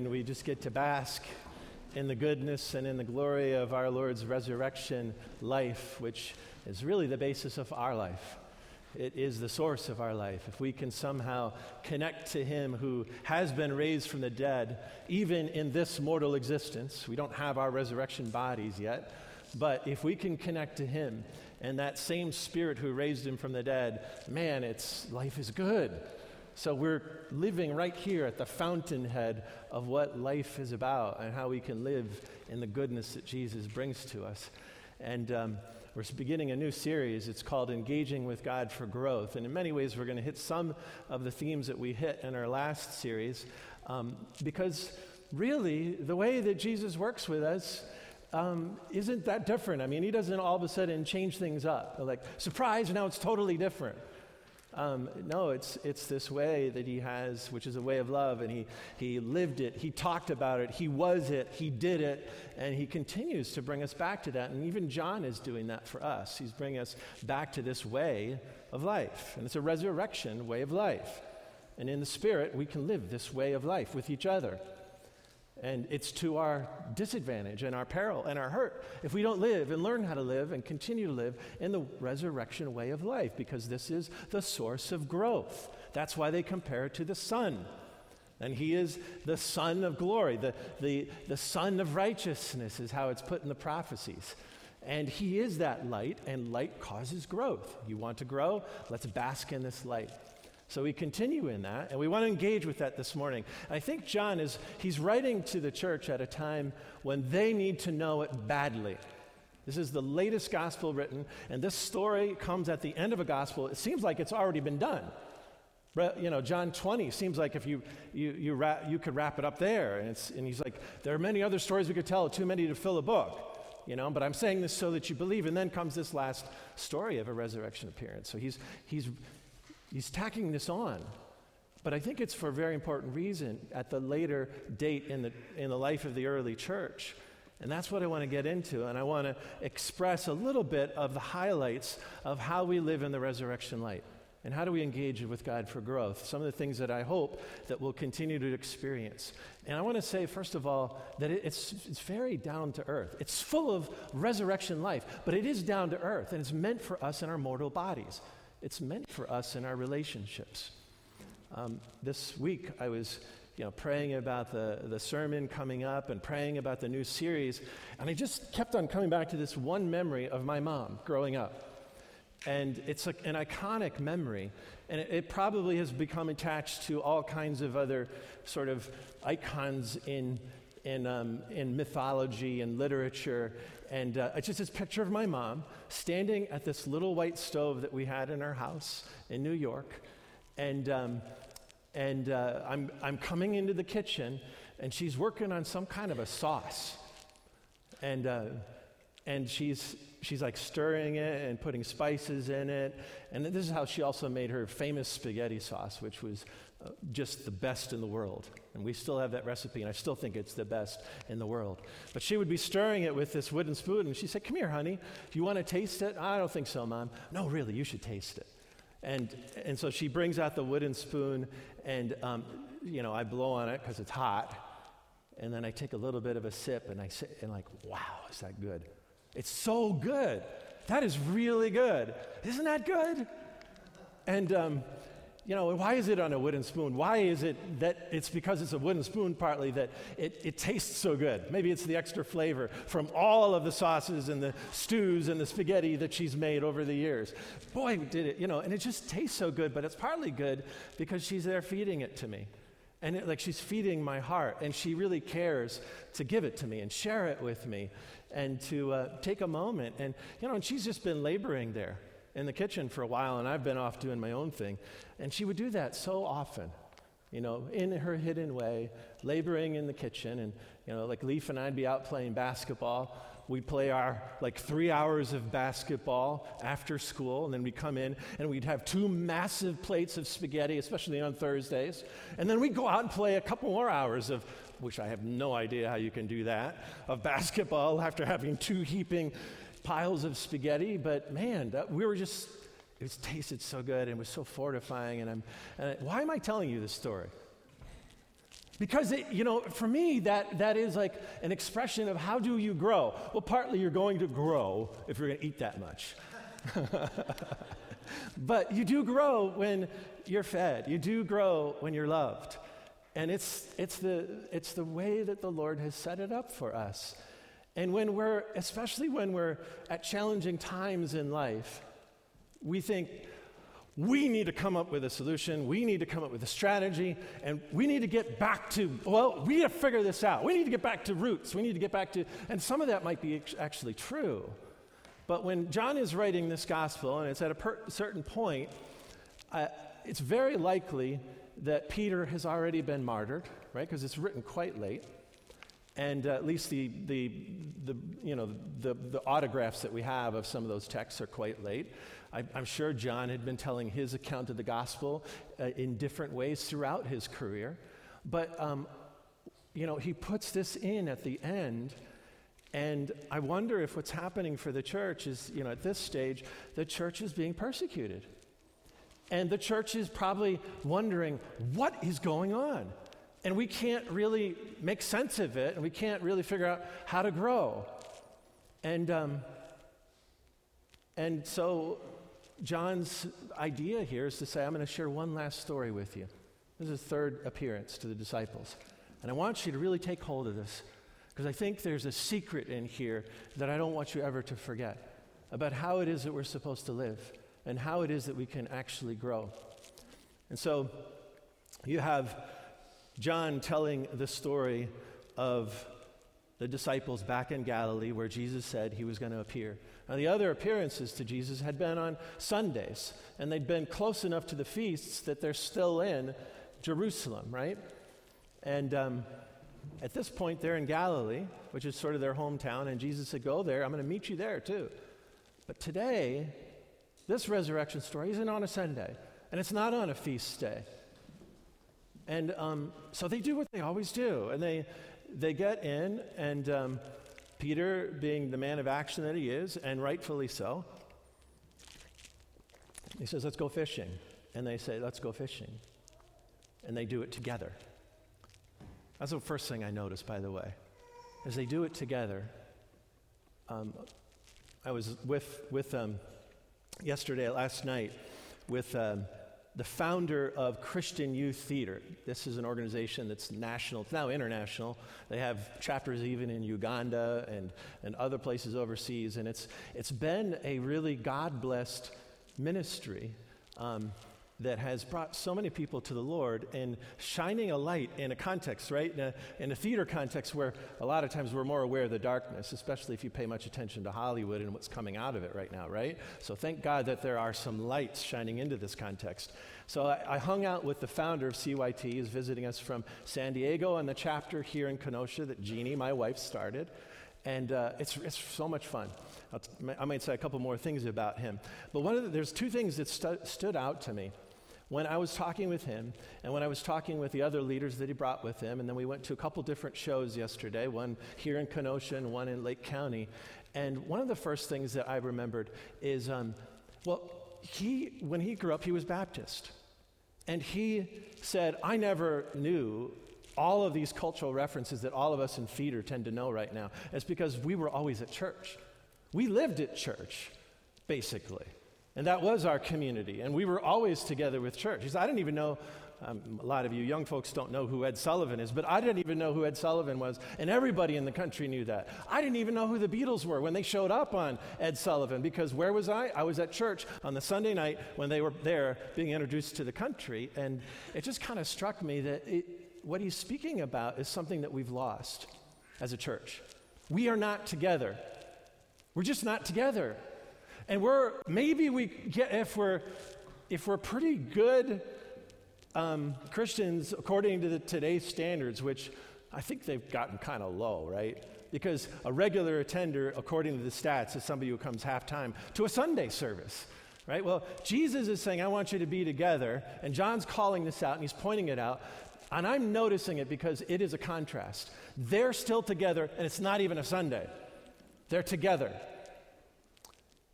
and we just get to bask in the goodness and in the glory of our Lord's resurrection life, which is really the basis of our life. It is the source of our life. If we can somehow connect to him who has been raised from the dead, even in this mortal existence, we don't have our resurrection bodies yet, but if we can connect to him and that same spirit who raised him from the dead, man, life is good. So we're living right here at the fountainhead of what life is about and how we can live in the goodness that Jesus brings to us. And we're beginning a new series. It's called Engaging with God for Growth. And in many ways, we're going to hit some of the themes that we hit in our last series, because really the way that Jesus works with us isn't that different. I mean, he doesn't all of a sudden change things up. Like, surprise, now it's totally different. No, it's this way that he has, which is a way of love, and he lived it, he talked about it, he was it, he did it, and he continues to bring us back to that. And even John is doing that for us. He's bringing us back to this way of life, and it's a resurrection way of life. And in the Spirit, we can live this way of life with each other. And it's to our disadvantage and our peril and our hurt if we don't live and learn how to live and continue to live in the resurrection way of life, because this is the source of growth. That's why they compare it to the sun. And he is the sun of glory. The sun of righteousness is how it's put in the prophecies. And he is that light, and light causes growth. You want to grow? Let's bask in this light. So we continue in that, and we want to engage with that this morning. I think John he's writing to the church at a time when they need to know it badly. This is the latest gospel written, and this story comes at the end of a gospel. It seems like it's already been done. You know, John 20 seems like if you could wrap it up there, and he's like, there are many other stories we could tell, too many to fill a book. You know, but I'm saying this so that you believe. And then comes this last story of a resurrection appearance. So He's tacking this on, but I think it's for a very important reason at the later date in the life of the early church, and that's what I want to get into, and I want to express a little bit of the highlights of how we live in the resurrection light, and how do we engage with God for growth, some of the things that I hope that we'll continue to experience. And I want to say, first of all, that it's very down to earth. It's full of resurrection life, but it is down to earth, and it's meant for us in our mortal bodies. It's meant for us in our relationships. This week I was, praying about the sermon coming up and praying about the new series, and I just kept on coming back to this one memory of my mom growing up. And it's an iconic memory, and it probably has become attached to all kinds of other sort of icons in mythology and literature. And it's just this picture of my mom standing at this little white stove that we had in our house in New York, and I'm coming into the kitchen, and she's working on some kind of a sauce, and she's like stirring it and putting spices in it, and this is how she also made her famous spaghetti sauce, which was just the best in the world. And we still have that recipe, and I still think it's the best in the world. But she would be stirring it with this wooden spoon, and she said, "Come here, honey. Do you want to taste it?" "I don't think so, Mom." "No, really, you should taste it." And so she brings out the wooden spoon, and I blow on it because it's hot, and then I take a little bit of a sip, and I say, and like, "Wow, is that good? It's so good. That is really good. Isn't that good?" And why is it on a wooden spoon? Why is it that it's because it's a wooden spoon partly that it tastes so good? Maybe it's the extra flavor from all of the sauces and the stews and the spaghetti that she's made over the years. Boy, did it, and it just tastes so good, but it's partly good because she's there feeding it to me. And she's feeding my heart, and she really cares to give it to me and share it with me and to take a moment. And, and she's just been laboring there in the kitchen for a while, and I've been off doing my own thing. And she would do that so often, in her hidden way, laboring in the kitchen. And, Leaf and I'd be out playing basketball. We'd play our, 3 hours of basketball after school, and then we'd come in, and we'd have 2 massive plates of spaghetti, especially on Thursdays. And then we'd go out and play a couple more hours of, which I have no idea how you can do that, of basketball after having 2 heaping piles of spaghetti. But man, it tasted so good and was so fortifying. And why am I telling you this story? Because, for me, that is like an expression of how do you grow? Well, partly you're going to grow if you're going to eat that much. But you do grow when you're fed. You do grow when you're loved. And it's the way that the Lord has set it up for us. And especially when we're at challenging times in life, we think we need to come up with a solution, we need to come up with a strategy, and we need to get back to, we need to figure this out. We need to get back to roots. We need to get back to, and some of that might be actually true. But when John is writing this gospel, and it's at a certain point, it's very likely that Peter has already been martyred, right? Because it's written quite late, and at least the autographs that we have of some of those texts are quite late. I'm sure John had been telling his account of the gospel in different ways throughout his career, but he puts this in at the end. And I wonder if what's happening for the church is, at this stage, the church is being persecuted. And the church is probably wondering, what is going on? And we can't really make sense of it, and we can't really figure out how to grow. And so John's idea here is to say, I'm going to share one last story with you. This is his third appearance to the disciples. And I want you to really take hold of this, because I think there's a secret in here that I don't want you ever to forget about how it is that we're supposed to live and how it is that we can actually grow. And so you have John telling the story of the disciples back in Galilee where Jesus said he was going to appear. Now, the other appearances to Jesus had been on Sundays, and they'd been close enough to the feasts that they're still in Jerusalem, right? And at this point, they're in Galilee, which is sort of their hometown, and Jesus said, go there, I'm going to meet you there too. But today, this resurrection story isn't on a Sunday, and it's not on a feast day. And so they do what they always do, and they get in, and Peter, being the man of action that he is, and rightfully so, he says, let's go fishing. And they say, let's go fishing. And they do it together. That's the first thing I noticed, by the way, is they do it together. I was last night with the founder of Christian Youth Theater. This is an organization that's national. It's now international. They have chapters even in Uganda and other places overseas, and it's been a really God-blessed ministry that has brought so many people to the Lord and shining a light in a context, right? In a theater context where a lot of times we're more aware of the darkness, especially if you pay much attention to Hollywood and what's coming out of it right now, right? So thank God that there are some lights shining into this context. So I hung out with the founder of CYT, who's visiting us from San Diego, and the chapter here in Kenosha that Jeannie, my wife, started. And it's so much fun. I might say a couple more things about him. But there's two things that stood out to me. When I was talking with him, and when I was talking with the other leaders that he brought with him, and then we went to a couple different shows yesterday, one here in Kenosha and one in Lake County, and one of the first things that I remembered is, when he grew up, he was Baptist. And he said, I never knew all of these cultural references that all of us in theater tend to know right now. It's because we were always at church. We lived at church, basically. And that was our community, and we were always together with church. He said, I didn't even know, a lot of you young folks don't know who Ed Sullivan is, but I didn't even know who Ed Sullivan was, and everybody in the country knew that. I didn't even know who the Beatles were when they showed up on Ed Sullivan, because where was I? I was at church on the Sunday night when they were there being introduced to the country, and it just kind of struck me that what he's speaking about is something that we've lost as a church. We are not together. We're just not together. And if we're pretty good Christians according to today's standards, which I think they've gotten kind of low, right? Because a regular attender, according to the stats, is somebody who comes half time to a Sunday service, right? Well, Jesus is saying, I want you to be together, and John's calling this out, and he's pointing it out, and I'm noticing it because it is a contrast. They're still together, and it's not even a Sunday. They're together.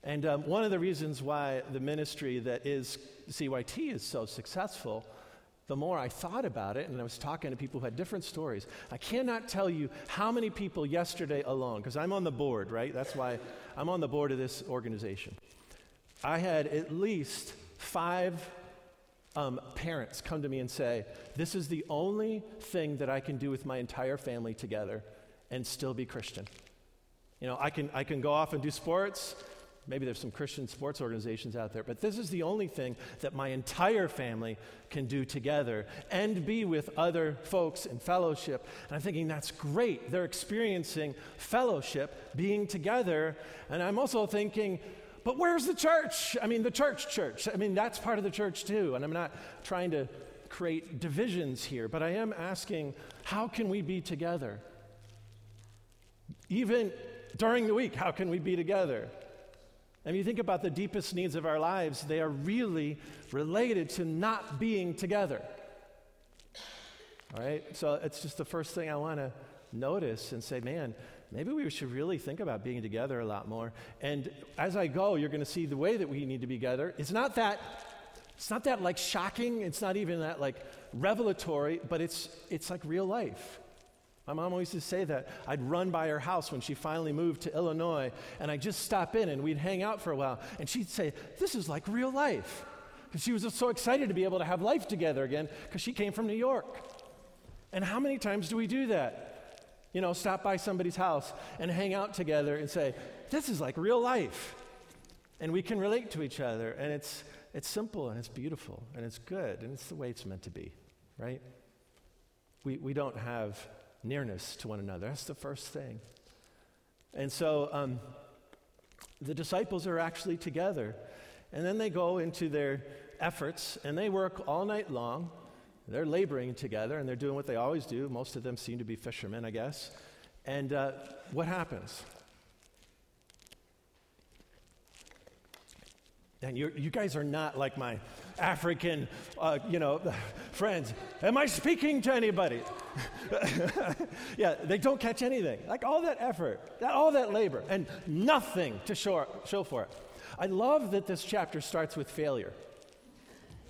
And one of the reasons why the ministry that is CYT is so successful the more I thought about it, and I was talking to people who had different stories, I cannot tell you how many people yesterday alone, because I'm on the board, right? That's why I'm on the board of this organization. I had at least 5 parents come to me and say, this is the only thing that I can do with my entire family together and still be Christian. You know, I can go off and do sports. Maybe there's some Christian sports organizations out there, but this is the only thing that my entire family can do together and be with other folks in fellowship. And I'm thinking, that's great. They're experiencing fellowship, being together. And I'm also thinking, but where's the church? I mean, the church. I mean, that's part of the church too. And I'm not trying to create divisions here, but I am asking, how can we be together? Even during the week, how can we be together? I mean, you think about the deepest needs of our lives, they are really related to not being together. All right? So it's just the first thing I want to notice and say, man, maybe we should really think about being together a lot more. And as I go, you're going to see the way that we need to be together. It's not that like shocking, it's not even that like revelatory, but it's like real life. My mom always used to say that. I'd run by her house when she finally moved to Illinois, and I'd just stop in, and we'd hang out for a while. And she'd say, this is like real life. Because she was just so excited to be able to have life together again, because she came from New York. And how many times do we do that? You know, stop by somebody's house and hang out together and say, this is like real life. And we can relate to each other, and it's simple, and it's beautiful, and it's good, and it's the way it's meant to be, right? We don't have nearness to one another. That's the first thing. And so the disciples are actually together. And then they go into their efforts, and they work all night long. They're laboring together, and they're doing what they always do. Most of them seem to be fishermen, I guess. And what happens? And you guys are not like my African, friends. Am I speaking to anybody? Yeah, they don't catch anything. Like all that effort, all that labor, and nothing to show for it. I love that this chapter starts with failure.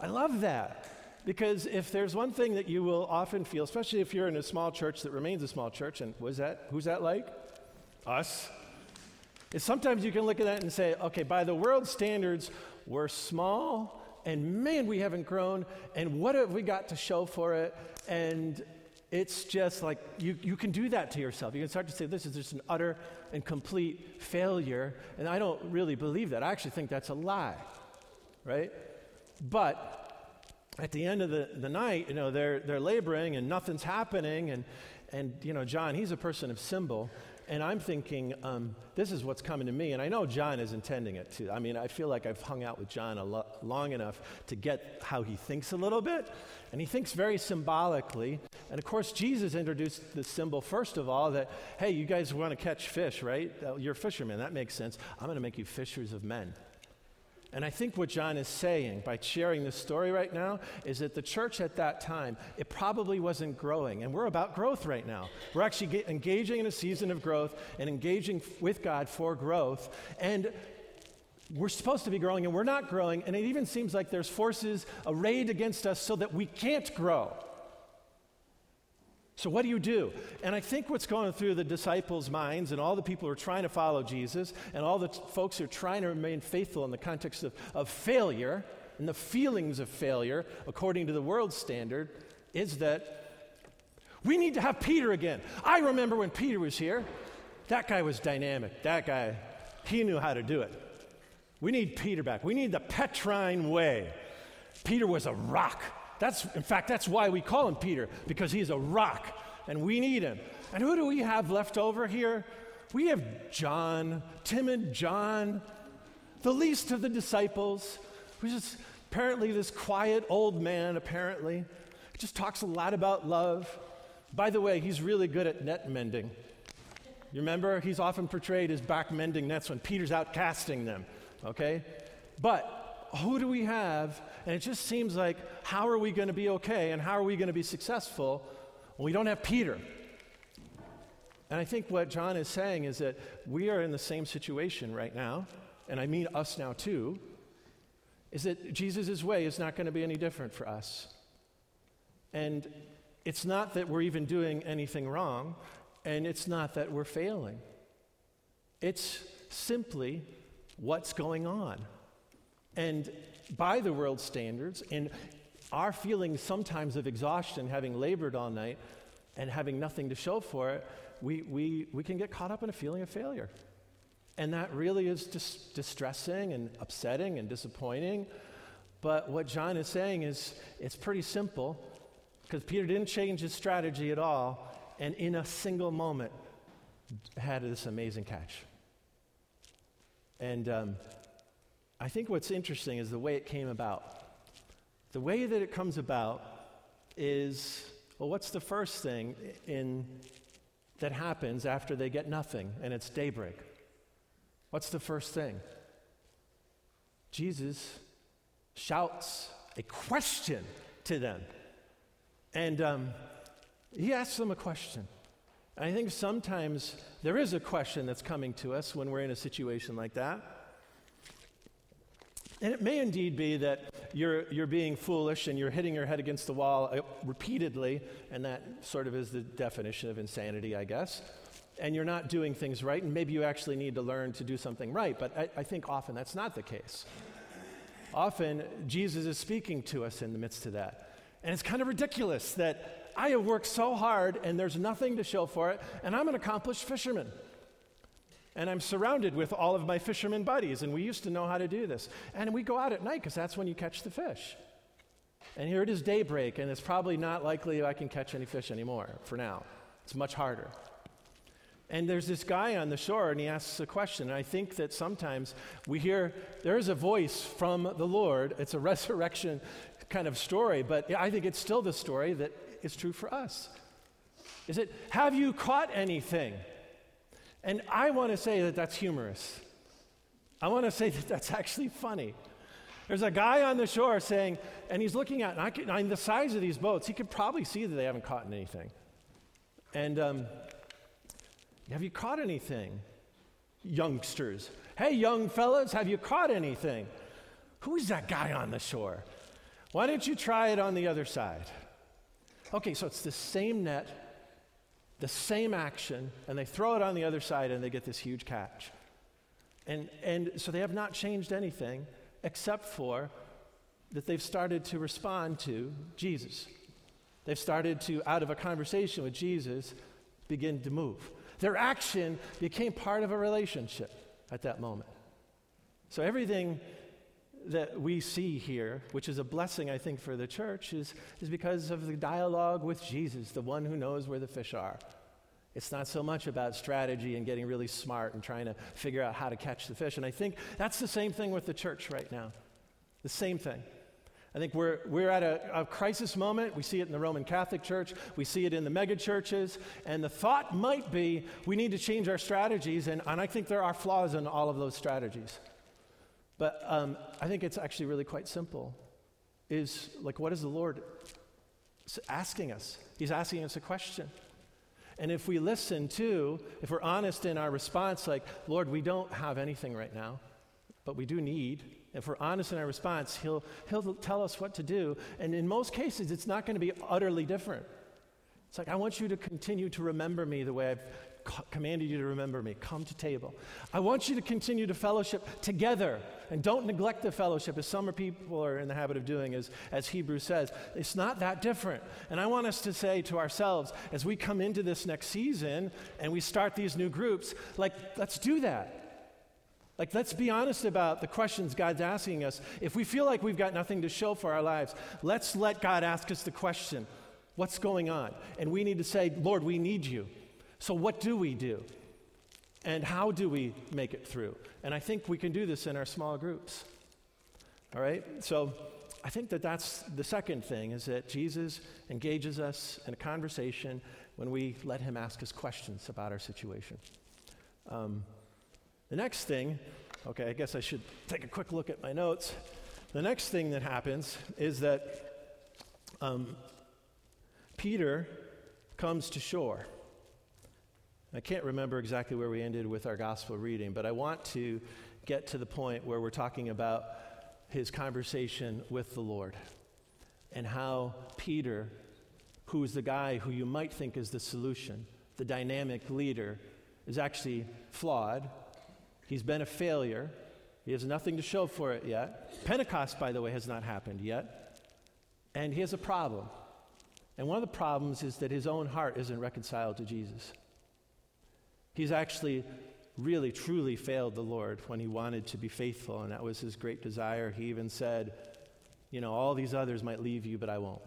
I love that. Because if there's one thing that you will often feel, especially if you're in a small church that remains a small church, and who's that like? Us. Is sometimes you can look at that and say, okay, by the world's standards, we're small, and man, we haven't grown, and what have we got to show for it? And it's just like, you can do that to yourself. You can start to say, this is just an utter and complete failure, and I don't really believe that. I actually think that's a lie, right? But at the end of the night, you know, they're laboring, and nothing's happening, and you know, John, he's a person of symbol. And I'm thinking, this is what's coming to me. And I know John is intending it too. I mean, I feel like I've hung out with John long enough to get how he thinks a little bit. And he thinks very symbolically. And of course, Jesus introduced the symbol, first of all, that, hey, you guys want to catch fish, right? You're fishermen. That makes sense. I'm going to make you fishers of men. And I think what John is saying by sharing this story right now is that the church at that time, it probably wasn't growing. And we're about growth right now. We're actually engaging in a season of growth and engaging with God for growth. And we're supposed to be growing, and we're not growing. And it even seems like there's forces arrayed against us so that we can't grow. So what do you do? And I think what's going through the disciples' minds and all the people who are trying to follow Jesus and all the folks who are trying to remain faithful in the context of failure and the feelings of failure, according to the world's standard, is that we need to have Peter again. I remember when Peter was here. That guy was dynamic. That guy, he knew how to do it. We need Peter back. We need the Petrine way. Peter was a rock. In fact, that's why we call him Peter, because he's a rock, and we need him. And who do we have left over here? We have John, timid John, the least of the disciples, who's just apparently this quiet old man, apparently. He just talks a lot about love. By the way, he's really good at net mending. You remember? He's often portrayed as back mending nets when Peter's out casting them, okay? But who do we have? And it just seems like, how are we going to be okay, and how are we going to be successful when we don't have Peter? And I think what John is saying is that we are in the same situation right now, and I mean us now too, is that Jesus' way is not going to be any different for us. And it's not that we're even doing anything wrong, and it's not that we're failing. It's simply what's going on. And by the world's standards, and our feelings sometimes of exhaustion, having labored all night and having nothing to show for it, we can get caught up in a feeling of failure. And that really is distressing and upsetting and disappointing. But what John is saying is it's pretty simple, because Peter didn't change his strategy at all, and in a single moment had this amazing catch. And I think what's interesting is the way it came about. The way that it comes about is, well, what's the first thing that happens after they get nothing and it's daybreak? What's the first thing? Jesus shouts a question to them. And he asks them a question. And I think sometimes there is a question that's coming to us when we're in a situation like that. And it may indeed be that you're being foolish and you're hitting your head against the wall repeatedly, and that sort of is the definition of insanity, I guess, and you're not doing things right, and maybe you actually need to learn to do something right, but I think often that's not the case. Often, Jesus is speaking to us in the midst of that, and it's kind of ridiculous that I have worked so hard, and there's nothing to show for it, and I'm an accomplished fisherman. And I'm surrounded with all of my fishermen buddies, and we used to know how to do this. And we go out at night because that's when you catch the fish. And here it is daybreak, and it's probably not likely I can catch any fish anymore for now. It's much harder. And there's this guy on the shore, and he asks a question. And I think that sometimes we hear there is a voice from the Lord. It's a resurrection kind of story, but I think it's still the story that is true for us. Is it, have you caught anything? And I want to say that that's humorous. I want to say that that's actually funny. There's a guy on the shore saying, and he's looking out, and on the size of these boats, he could probably see that they haven't caught anything. And have you caught anything, youngsters? Hey, young fellas, have you caught anything? Who is that guy on the shore? Why don't you try it on the other side? Okay, so it's the same net, the same action, and they throw it on the other side and they get this huge catch. And so they have not changed anything except for that they've started to respond to Jesus. They've started to, out of a conversation with Jesus, begin to move. Their action became part of a relationship at that moment. So everything that we see here, which is a blessing, I think, for the church, is because of the dialogue with Jesus, the one who knows where the fish are. It's not so much about strategy and getting really smart and trying to figure out how to catch the fish. And I think that's the same thing with the church right now. The same thing. I think we're at a crisis moment. We see it in the Roman Catholic Church. We see it in the mega churches. And the thought might be we need to change our strategies. And I think there are flaws in all of those strategies. But I think it's actually really quite simple. Is like, what is the Lord asking us? He's asking us a question. And if we listen to, if we're honest in our response, like, Lord, we don't have anything right now, but we do need. If we're honest in our response, He'll tell us what to do. And in most cases, it's not going to be utterly different. It's like, I want you to continue to remember me the way I've commanded you to remember me. Come to table. I want you to continue to fellowship together, and don't neglect the fellowship, as some people are in the habit of doing, as Hebrews says. It's not that different. And I want us to say to ourselves, as we come into this next season and we start these new groups, like, let's do that. Like, let's be honest about the questions God's asking us. If we feel like we've got nothing to show for our lives, let's let God ask us the question, what's going on? And we need to say, Lord, we need you. So what do we do? And how do we make it through? And I think we can do this in our small groups. All right? So I think that that's the second thing, is that Jesus engages us in a conversation when we let him ask us questions about our situation. The next thing, okay, I guess I should take a quick look at my notes. The next thing that happens is that Peter comes to shore. I can't remember exactly where we ended with our gospel reading, but I want to get to the point where we're talking about his conversation with the Lord and how Peter who is the guy who you might think is the solution, the dynamic leader, is actually flawed. He's been a failure. He has nothing to show for it yet. Pentecost, by the way, has not happened yet. And he has a problem. And one of the problems is that his own heart isn't reconciled to Jesus. He's actually really, truly failed the Lord when he wanted to be faithful, and that was his great desire. He even said, you know, all these others might leave you, but I won't.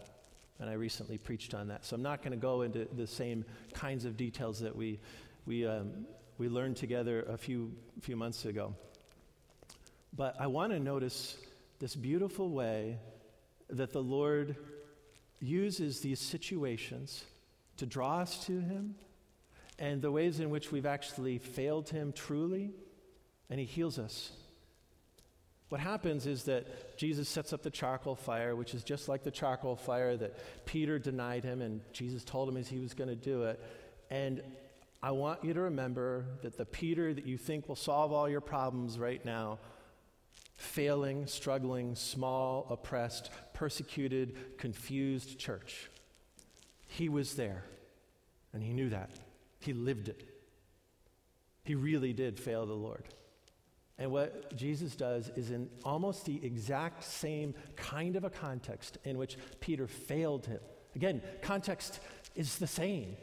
And I recently preached on that. So I'm not going to go into the same kinds of details that we learned together a few months ago. But I want to notice this beautiful way that the Lord uses these situations to draw us to him, and the ways in which we've actually failed him truly, and he heals us. What happens is that Jesus sets up the charcoal fire, which is just like the charcoal fire that Peter denied him, and Jesus told him as he was going to do it. And I want you to remember that the Peter that you think will solve all your problems right now, failing, struggling, small, oppressed, persecuted, confused church, he was there, and he knew that. He lived it. He really did fail the Lord. And what Jesus does is in almost the exact same kind of a context in which Peter failed him. Again, context is the same.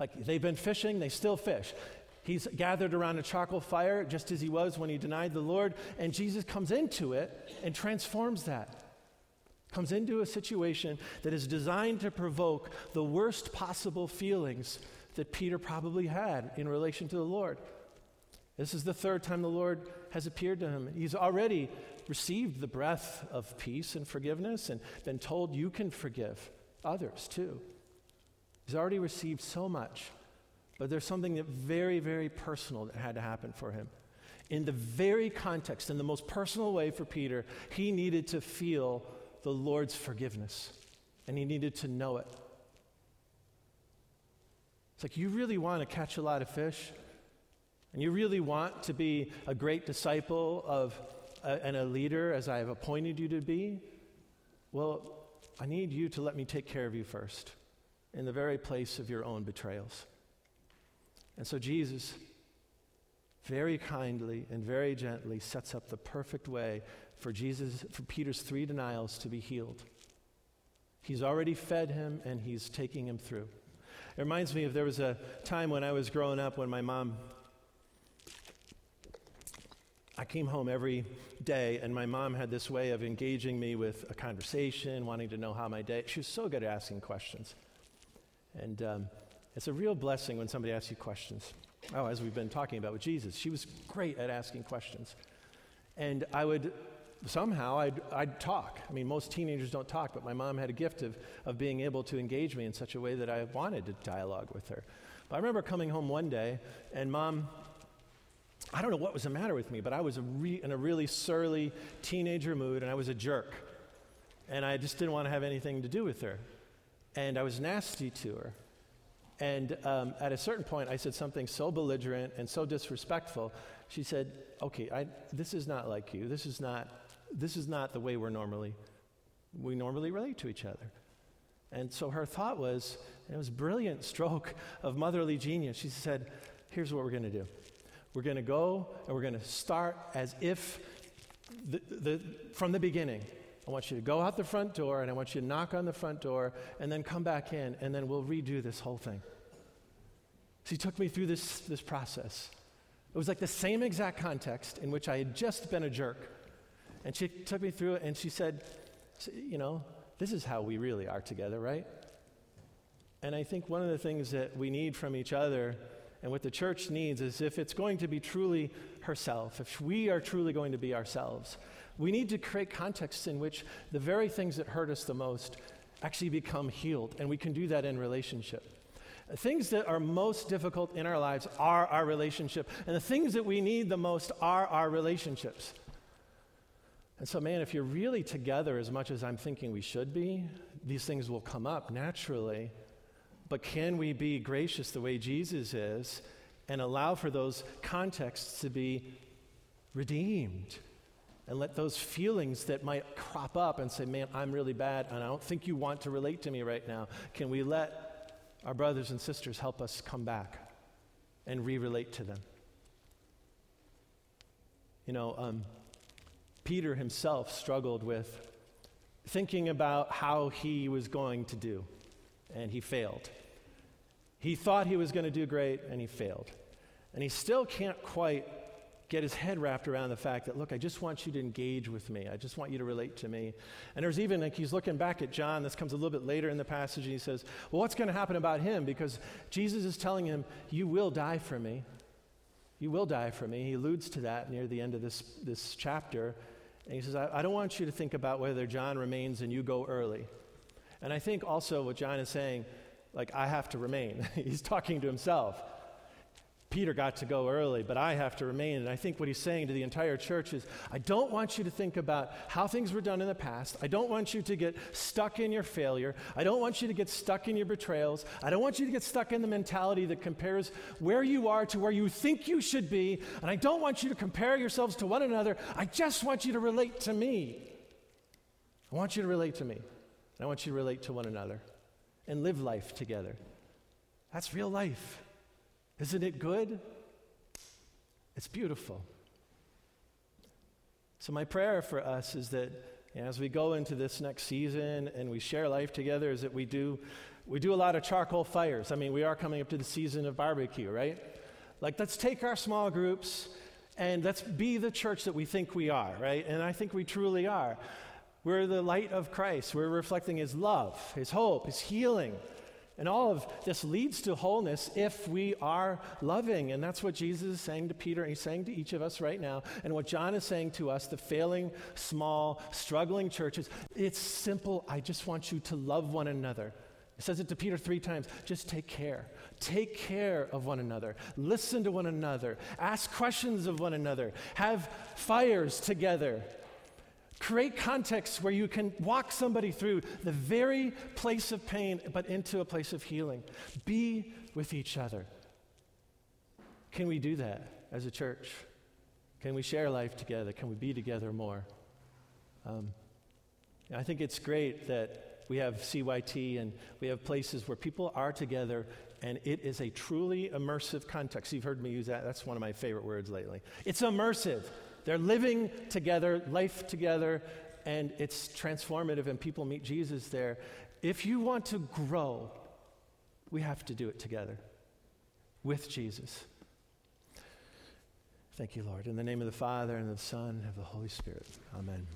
Like, they've been fishing, they still fish. He's gathered around a charcoal fire, just as he was when he denied the Lord, and Jesus comes into it and transforms that. Comes into a situation that is designed to provoke the worst possible feelings that Peter probably had in relation to the Lord. This is the third time the Lord has appeared to him. He's already received the breath of peace and forgiveness and been told you can forgive others too. He's already received so much, but there's something that very, very personal that had to happen for him. In the very context, in the most personal way for Peter, he needed to feel the Lord's forgiveness, and he needed to know it. It's like, you really want to catch a lot of fish, and you really want to be a great disciple of and a leader as I have appointed you to be. Well, I need you to let me take care of you first in the very place of your own betrayals. And so Jesus very kindly and very gently sets up the perfect way for Peter's three denials to be healed. He's already fed him, and he's taking him through. It reminds me of, there was a time when I was growing up when I came home every day, and my mom had this way of engaging me with a conversation, wanting to know how my day, she was so good at asking questions. And it's a real blessing when somebody asks you questions. Oh, as we've been talking about with Jesus, she was great at asking questions. And I would, somehow, I'd talk. I mean, most teenagers don't talk, but my mom had a gift of being able to engage me in such a way that I wanted to dialogue with her. But I remember coming home one day, and Mom, I don't know what was the matter with me, but I was in a really surly teenager mood, and I was a jerk. And I just didn't want to have anything to do with her. And I was nasty to her. And at a certain point, I said something so belligerent and so disrespectful. She said, "Okay, this is not like you. This is not the way we normally relate to each other." And so her thought was, and it was a brilliant stroke of motherly genius. She said, "Here's what we're going to do. We're going to go and we're going to start as if from the beginning. I want you to go out the front door, and I want you to knock on the front door, and then come back in, and then we'll redo this whole thing." So he took me through this process. It was like the same exact context in which I had just been a jerk. And she took me through it, and she said, "You know, this is how we really are together, right?" And I think one of the things that we need from each other, and what the church needs, is if it's going to be truly herself, if we are truly going to be ourselves, we need to create contexts in which the very things that hurt us the most actually become healed, and we can do that in relationship. The things that are most difficult in our lives are our relationship, and the things that we need the most are our relationships. And so, man, if you're really together as much as I'm thinking we should be, these things will come up naturally. But can we be gracious the way Jesus is and allow for those contexts to be redeemed and let those feelings that might crop up and say, man, I'm really bad, and I don't think you want to relate to me right now. Can we let our brothers and sisters help us come back and re-relate to them? You know, Peter himself struggled with thinking about how he was going to do, and he failed. He thought he was going to do great, and he failed. And he still can't quite get his head wrapped around the fact that, look, I just want you to engage with me. I just want you to relate to me. And there's even, like, he's looking back at John. This comes a little bit later in the passage, and he says, well, what's going to happen about him? Because Jesus is telling him, you will die for me. You will die for me. He alludes to that near the end of this chapter. And he says, I don't want you to think about whether John remains and you go early. And I think also what John is saying, like, I have to remain. He's talking to himself. Peter got to go early, but I have to remain. And I think what he's saying to the entire church is, I don't want you to think about how things were done in the past. I don't want you to get stuck in your failure. I don't want you to get stuck in your betrayals. I don't want you to get stuck in the mentality that compares where you are to where you think you should be. And I don't want you to compare yourselves to one another. I just want you to relate to me. I want you to relate to me. And I want you to relate to one another and live life together. That's real life. Isn't it good? It's beautiful. So my prayer for us is that, you know, as we go into this next season and we share life together, is that we do a lot of charcoal fires. I mean, we are coming up to the season of barbecue, right? Like, let's take our small groups and let's be the church that we think we are, right? And I think we truly are. We're the light of Christ. We're reflecting his love, his hope, his healing. And all of this leads to wholeness if we are loving. And that's what Jesus is saying to Peter, and he's saying to each of us right now. And what John is saying to us, the failing, small, struggling churches, it's simple. I just want you to love one another. It says it to Peter 3 times. Just take care. Take care of one another. Listen to one another. Ask questions of one another. Have fires together. Create contexts where you can walk somebody through the very place of pain, but into a place of healing. Be with each other. Can we do that as a church? Can we share life together? Can we be together more? I think it's great that we have CYT and we have places where people are together, and it is a truly immersive context. You've heard me use that. That's one of my favorite words lately. It's immersive. They're living together, life together, and it's transformative, and people meet Jesus there. If you want to grow, we have to do it together with Jesus. Thank you, Lord. In the name of the Father, and of the Son, and of the Holy Spirit. Amen.